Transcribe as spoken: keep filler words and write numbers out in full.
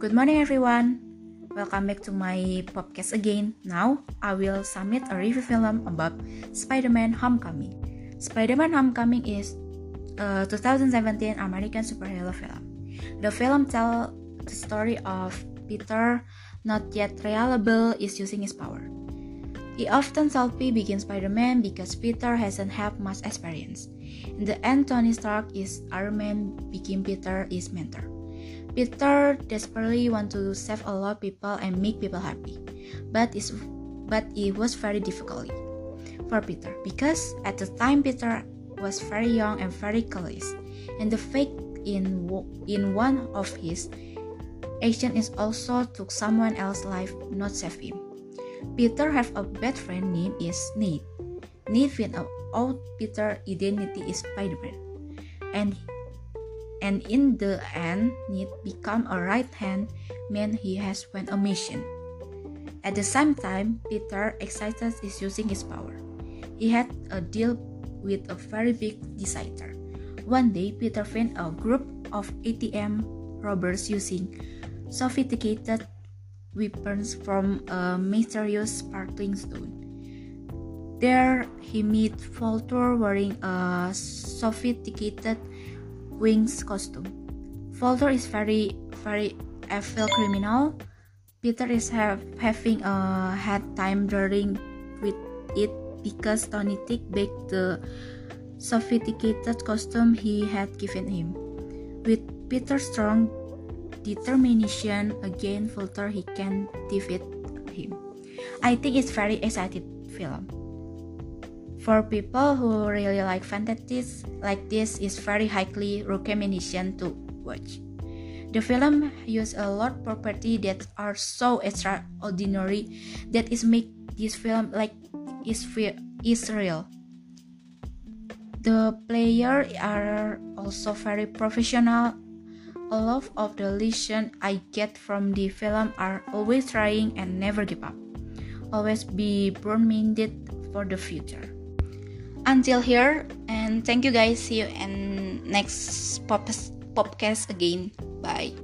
Good morning everyone, welcome back to my podcast again. Now, I will submit a review film about Spider-Man Homecoming. Spider-Man Homecoming is a twenty seventeen American superhero film. The film tells the story of Peter, not yet reliable, is using his power. He often salty begins Spider-Man because Peter hasn't had much experience. In the end, Tony Stark is Iron Man, became Peter is mentor. Peter desperately wants to save a lot of people and make people happy, but is but it was very difficult for Peter because at the time Peter was very young and very careless, and the fact in in one of his actions is also took someone else's life, not save him. Peter have a bad friend named is Nate. Nate find out Peter's identity is Spider-Man, and and in the end, Nate become a right-hand man he has won a mission. At the same time, Peter excited is using his power. He had a deal with a very big decider. One day, Peter found a group of A T M robbers using sophisticated weapons from a mysterious sparkling stone. There, he meets Walter wearing a sophisticated wings costume. Vulture is very, very evil criminal. Peter is have, having a hard time dealing with it because Tony took back the sophisticated costume he had given him. With Peter's strong determination against Vulture, he can defeat him. I think it's very exciting film. For people who really like fantasies like this, is very highly recommendation to watch. The film uses a lot of property that are so extraordinary that is make this film like is is real. The players are also very professional. A lot of the lessons I get from the film are always trying and never give up. Always be broad-minded for the future. Until here, and thank you guys. See you in next podcast again. Bye.